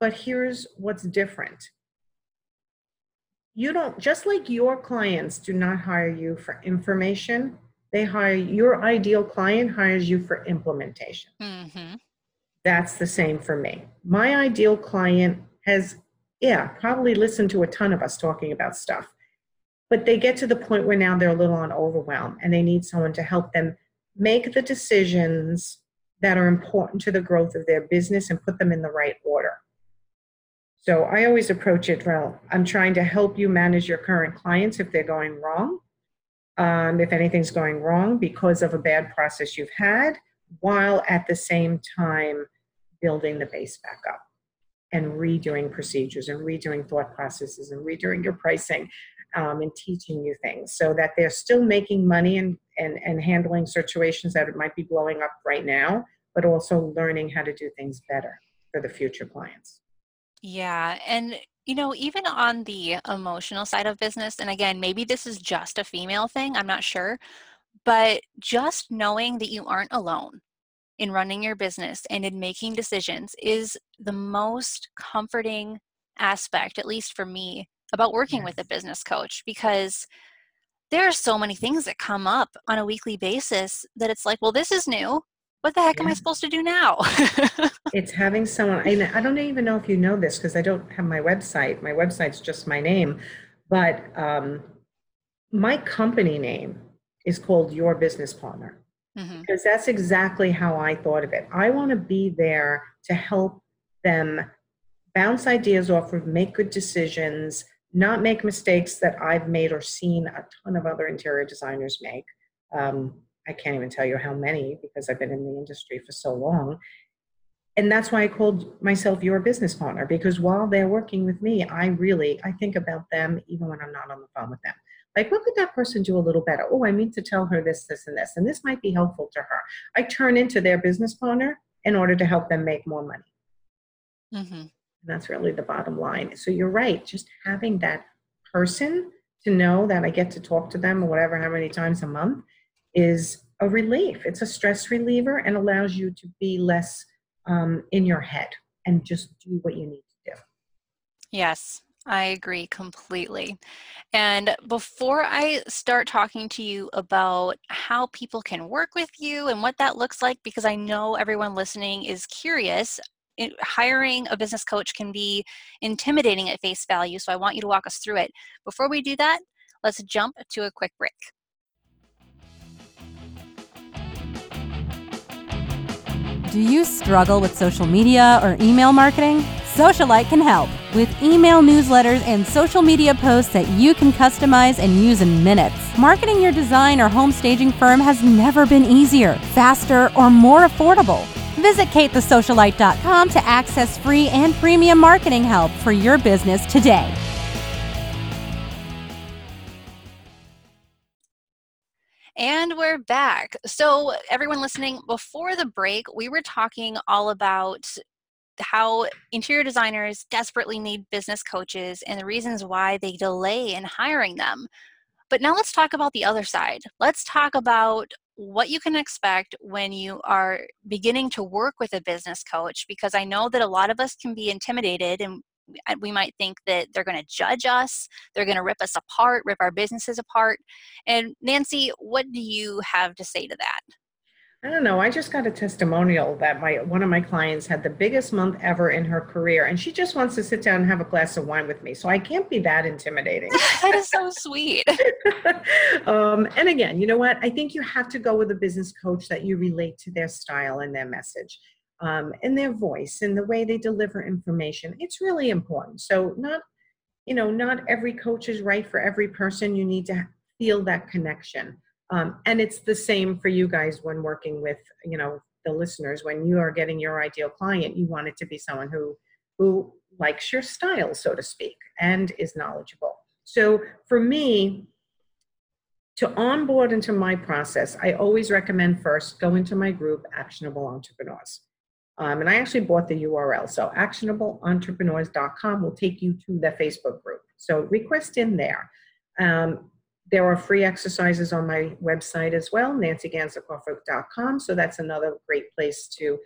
but here's what's different. You don't, just like your clients do not hire you for information, they hire, your ideal client hires you for implementation. Mm-hmm. That's the same for me. My ideal client has, yeah, probably listened to a ton of us talking about stuff, but they get to the point where now they're a little on overwhelm and they need someone to help them make the decisions that are important to the growth of their business and put them in the right order. So I always approach it, well, I'm trying to help you manage your current clients if they're going wrong, um, if anything's going wrong because of a bad process you've had, while at the same time building the base back up and redoing procedures and redoing thought processes and redoing your pricing um, and teaching you things so that they're still making money and And, and handling situations that it might be blowing up right now, but also learning how to do things better for the future clients. Yeah. And, you know, even on the emotional side of business, and again, maybe this is just a female thing, I'm not sure, but just knowing that you aren't alone in running your business and in making decisions is the most comforting aspect, at least for me, about working yes. with a business coach, because there are so many things that come up on a weekly basis that it's like, well, this is new. What the heck yeah. am I supposed to do now? It's having someone, and I don't even know if you know this because I don't have my website. My website's just my name, but um, my company name is called Your Business Partner mm-hmm. because that's exactly how I thought of it. I want to be there to help them bounce ideas off of, make good decisions, not make mistakes that I've made or seen a ton of other interior designers make. Um, I can't even tell you how many because I've been in the industry for so long. And that's why I called myself Your Business Partner, because while they're working with me, I really, I think about them even when I'm not on the phone with them. Like, what could that person do a little better? Oh, I mean to tell her this, this, and this, and this might be helpful to her. I turn into their business partner in order to help them make more money. Mm-hmm. That's really the bottom line. So you're right. Just having that person to know that I get to talk to them or whatever, how many times a month is a relief. It's a stress reliever and allows you to be less um, in your head and just do what you need to do. Yes, I agree completely. And before I start talking to you about how people can work with you and what that looks like, because I know everyone listening is curious, It, hiring a business coach can be intimidating at face value, so I want you to walk us through it. Before we do that, let's jump to a quick break. Do you struggle with social media or email marketing? Socialite can help with email newsletters and social media posts that you can customize and use in minutes. Marketing your design or home staging firm has never been easier, faster, or more affordable. Visit Kate the Socialite dot com to access free and premium marketing help for your business today. And we're back. So everyone listening, before the break, we were talking all about how interior designers desperately need business coaches and the reasons why they delay in hiring them. But now let's talk about the other side. Let's talk about what you can expect when you are beginning to work with a business coach, because I know that a lot of us can be intimidated and we might think that they're going to judge us, they're going to rip us apart, rip our businesses apart. And Nancy, what do you have to say to that? I don't know. I just got a testimonial that my one of my clients had the biggest month ever in her career, and she just wants to sit down and have a glass of wine with me. So I can't be that intimidating. That is so sweet. um, and again, you know what? I think you have to go with a business coach that you relate to their style and their message, um, and their voice and the way they deliver information. It's really important. So not, you know, not every coach is right for every person. You need to feel that connection. Um, and it's the same for you guys when working with, you know, the listeners. When you are getting your ideal client, you want it to be someone who who likes your style, so to speak, and is knowledgeable. So for me, to onboard into my process, I always recommend first go into my group, Actionable Entrepreneurs. Um, and I actually bought the U R L. So actionable entrepreneurs dot com will take you to the Facebook group. So request in there. Um, There are free exercises on my website as well, nancy ganzekoffer dot com. So that's another great place to,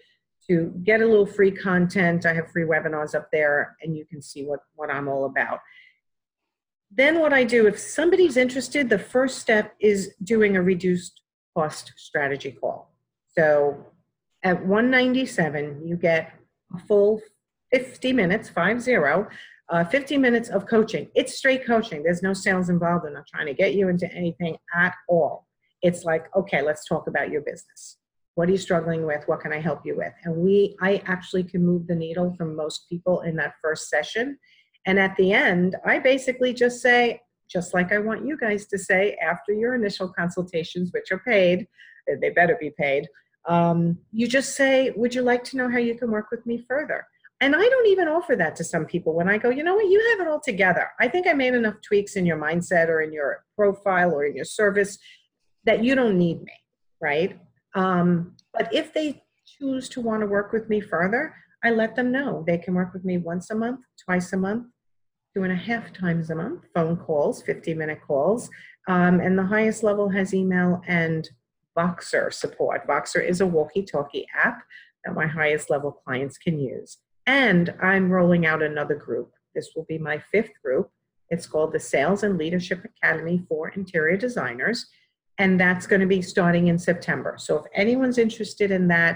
to get a little free content. I have free webinars up there, and you can see what, what I'm all about. Then what I do, if somebody's interested, the first step is doing a reduced cost strategy call. So at one hundred ninety-seven dollars, you get a full fifty minutes, five zero, Uh, fifteen minutes of coaching. It's straight coaching. There's no sales involved. They're not trying to get you into anything at all. It's like, okay, let's talk about your business. What are you struggling with? What can I help you with? And we, I actually can move the needle from most people in that first session. And at the end, I basically just say, just like I want you guys to say after your initial consultations, which are paid, they better be paid. Um, you just say, would you like to know how you can work with me further? And I don't even offer that to some people when I go, you know what, you have it all together. I think I made enough tweaks in your mindset or in your profile or in your service that you don't need me, right? Um, but if they choose to want to work with me further, I let them know they can work with me once a month, twice a month, two and a half times a month, phone calls, fifteen-minute calls. Um, and the highest level has email and Voxer support. Voxer is a walkie-talkie app that my highest level clients can use. And I'm rolling out another group. This will be my fifth group. It's called the Sales and Leadership Academy for Interior Designers. And that's going to be starting in September. So if anyone's interested in that,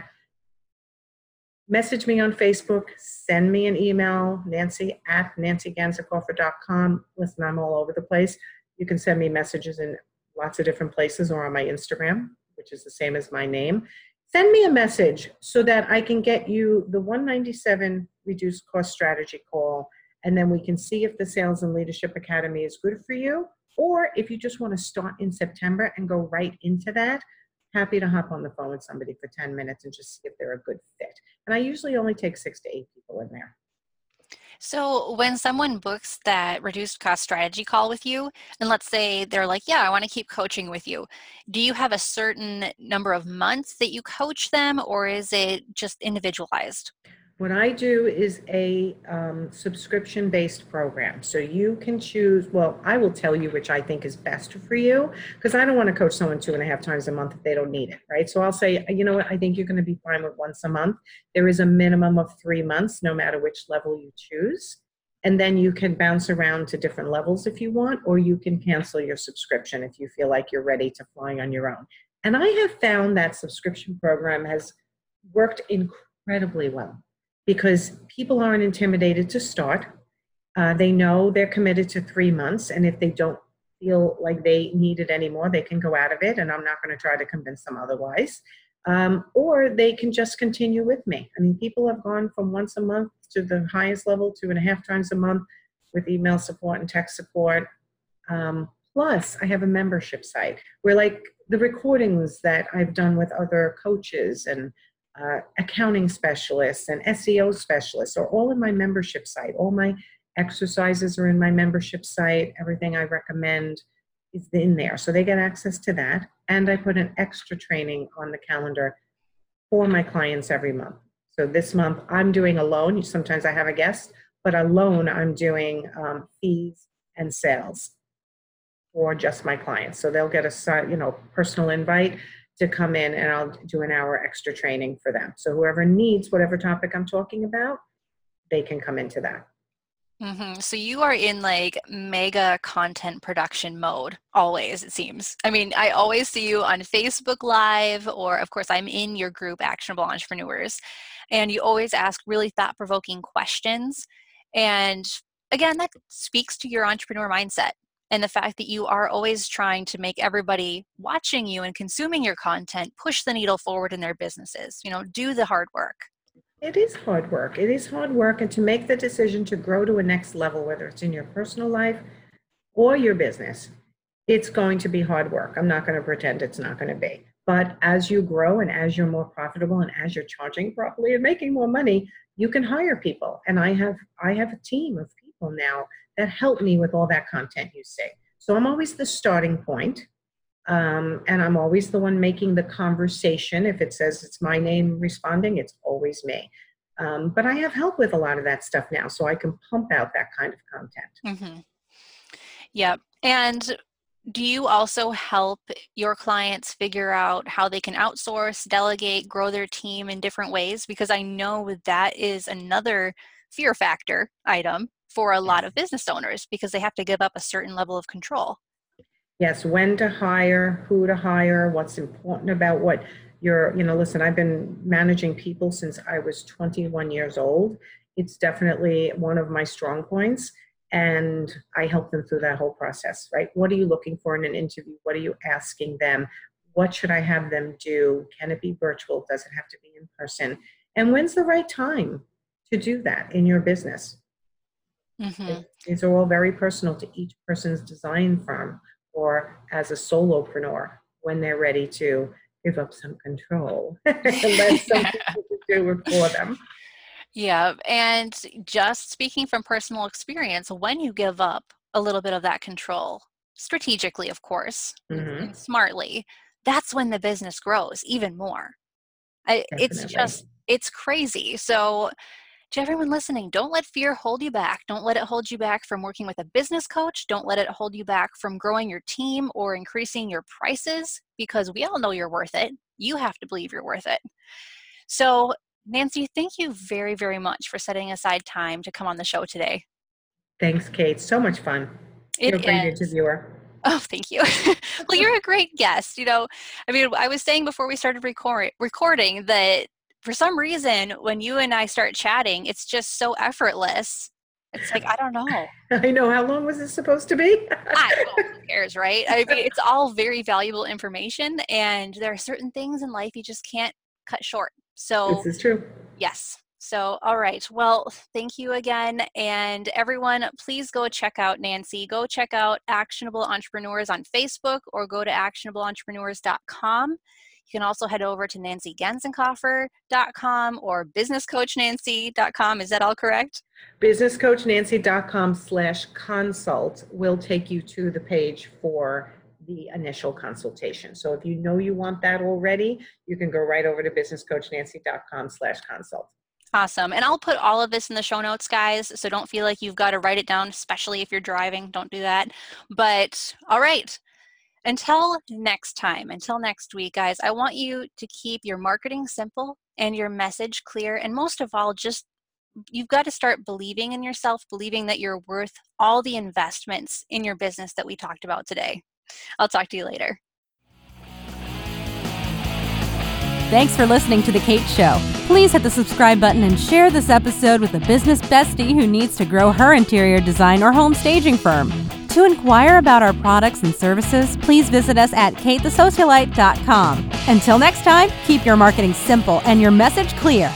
message me on Facebook, send me an email, nancy at nancy ganzekoffer dot com. Listen, I'm all over the place. You can send me messages in lots of different places or on my Instagram, which is the same as my name. Send me a message so that I can get you the one hundred ninety-seven dollars reduced cost strategy call, and then we can see if the Sales and Leadership Academy is good for you, or if you just want to start in September and go right into that, happy to hop on the phone with somebody for ten minutes and just see if they're a good fit. And I usually only take six to eight people in there. So when someone books that reduced cost strategy call with you, and let's say they're like, yeah, I want to keep coaching with you. Do you have a certain number of months that you coach them, or is it just individualized? What I do is a um, subscription-based program. So you can choose, well, I will tell you which I think is best for you, because I don't want to coach someone two and a half times a month if they don't need it, right? So I'll say, you know what, I think you're going to be fine with once a month. There is a minimum of three months, no matter which level you choose. And then you can bounce around to different levels if you want, or you can cancel your subscription if you feel like you're ready to fly on your own. And I have found that subscription program has worked incredibly well, because people aren't intimidated to start. Uh, they know they're committed to three months, and if they don't feel like they need it anymore, they can go out of it, and I'm not going to try to convince them otherwise. Um, or they can just continue with me. I mean, people have gone from once a month to the highest level, two and a half times a month, with email support and text support. Um, plus, I have a membership site where, like, the recordings that I've done with other coaches and Uh, accounting specialists and S E O specialists are all in my membership site. All my exercises are in my membership site. Everything I recommend is in there. So they get access to that. And I put an extra training on the calendar for my clients every month. So this month I'm doing alone. Sometimes I have a guest, but alone I'm doing um, fees and sales for just my clients. So they'll get a, you know, personal invite to come in, and I'll do an hour extra training for them. So whoever needs whatever topic I'm talking about, they can come into that. Mm-hmm. So you are in like mega content production mode always, it seems. I mean, I always see you on Facebook Live, or of course I'm in your group, Actionable Entrepreneurs, and you always ask really thought-provoking questions. And again, that speaks to your entrepreneur mindset and the fact that you are always trying to make everybody watching you and consuming your content push the needle forward in their businesses, you know, do the hard work. It is hard work. It is hard work. And to make the decision to grow to a next level, whether it's in your personal life or your business, it's going to be hard work. I'm not going to pretend it's not going to be. But as you grow and as you're more profitable and as you're charging properly and making more money, you can hire people. And I have I have a team of people now that help me with all that content you see. So I'm always the starting point. Um, and I'm always the one making the conversation. If it says it's my name responding, it's always me. Um, but I have help with a lot of that stuff now, so I can pump out that kind of content. Mm-hmm. Yep. And do you also help your clients figure out how they can outsource, delegate, grow their team in different ways? Because I know that is another fear factor item for a lot of business owners, because they have to give up a certain level of control. Yes, when to hire, who to hire, what's important about what you're, you know, listen, I've been managing people since I was twenty-one years old. It's definitely one of my strong points, and I help them through that whole process, right? What are you looking for in an interview? What are you asking them? What should I have them do? Can it be virtual? Does it have to be in person? And when's the right time to do that in your business? Mm-hmm. These are all very personal to each person's design firm, or as a solopreneur, when they're ready to give up some control and let something do it for them. Yeah, and just speaking from personal experience, when you give up a little bit of that control, strategically, of course, mm-hmm. and smartly, that's when the business grows even more. I, it's just, it's crazy. So to everyone listening, don't let fear hold you back. Don't let it hold you back from working with a business coach. Don't let it hold you back from growing your team or increasing your prices, because we all know you're worth it. You have to believe you're worth it. So, Nancy, thank you very, very much for setting aside time to come on the show today. Thanks, Kate. So much fun. It you're is. a great interviewer. Oh, thank you. Well, you're a great guest. You know, I mean, I was saying before we started record- recording that for some reason, when you and I start chatting, it's just so effortless. It's like, I don't know. I know. How long was this supposed to be? I don't know. Who cares, right? I mean, it's all very valuable information, and there are certain things in life you just can't cut short. So this is true. Yes. So, all right. Well, thank you again. And everyone, please go check out Nancy. Go check out Actionable Entrepreneurs on Facebook, or go to actionable entrepreneurs dot com. You can also head over to nancy ganzekoffer dot com or business coach nancy dot com. Is that all correct? business coach nancy dot com slash consult will take you to the page for the initial consultation. So if you know you want that already, you can go right over to business coach nancy dot com slash consult. Awesome. And I'll put all of this in the show notes, guys. So don't feel like you've got to write it down, especially if you're driving. Don't do that. But all right. Until next time, until next week, guys, I want you to keep your marketing simple and your message clear. And most of all, just you've got to start believing in yourself, believing that you're worth all the investments in your business that we talked about today. I'll talk to you later. Thanks for listening to The Kate Show. Please hit the subscribe button and share this episode with a business bestie who needs to grow her interior design or home staging firm. To inquire about our products and services, please visit us at kate the socialite dot com. Until next time, keep your marketing simple and your message clear.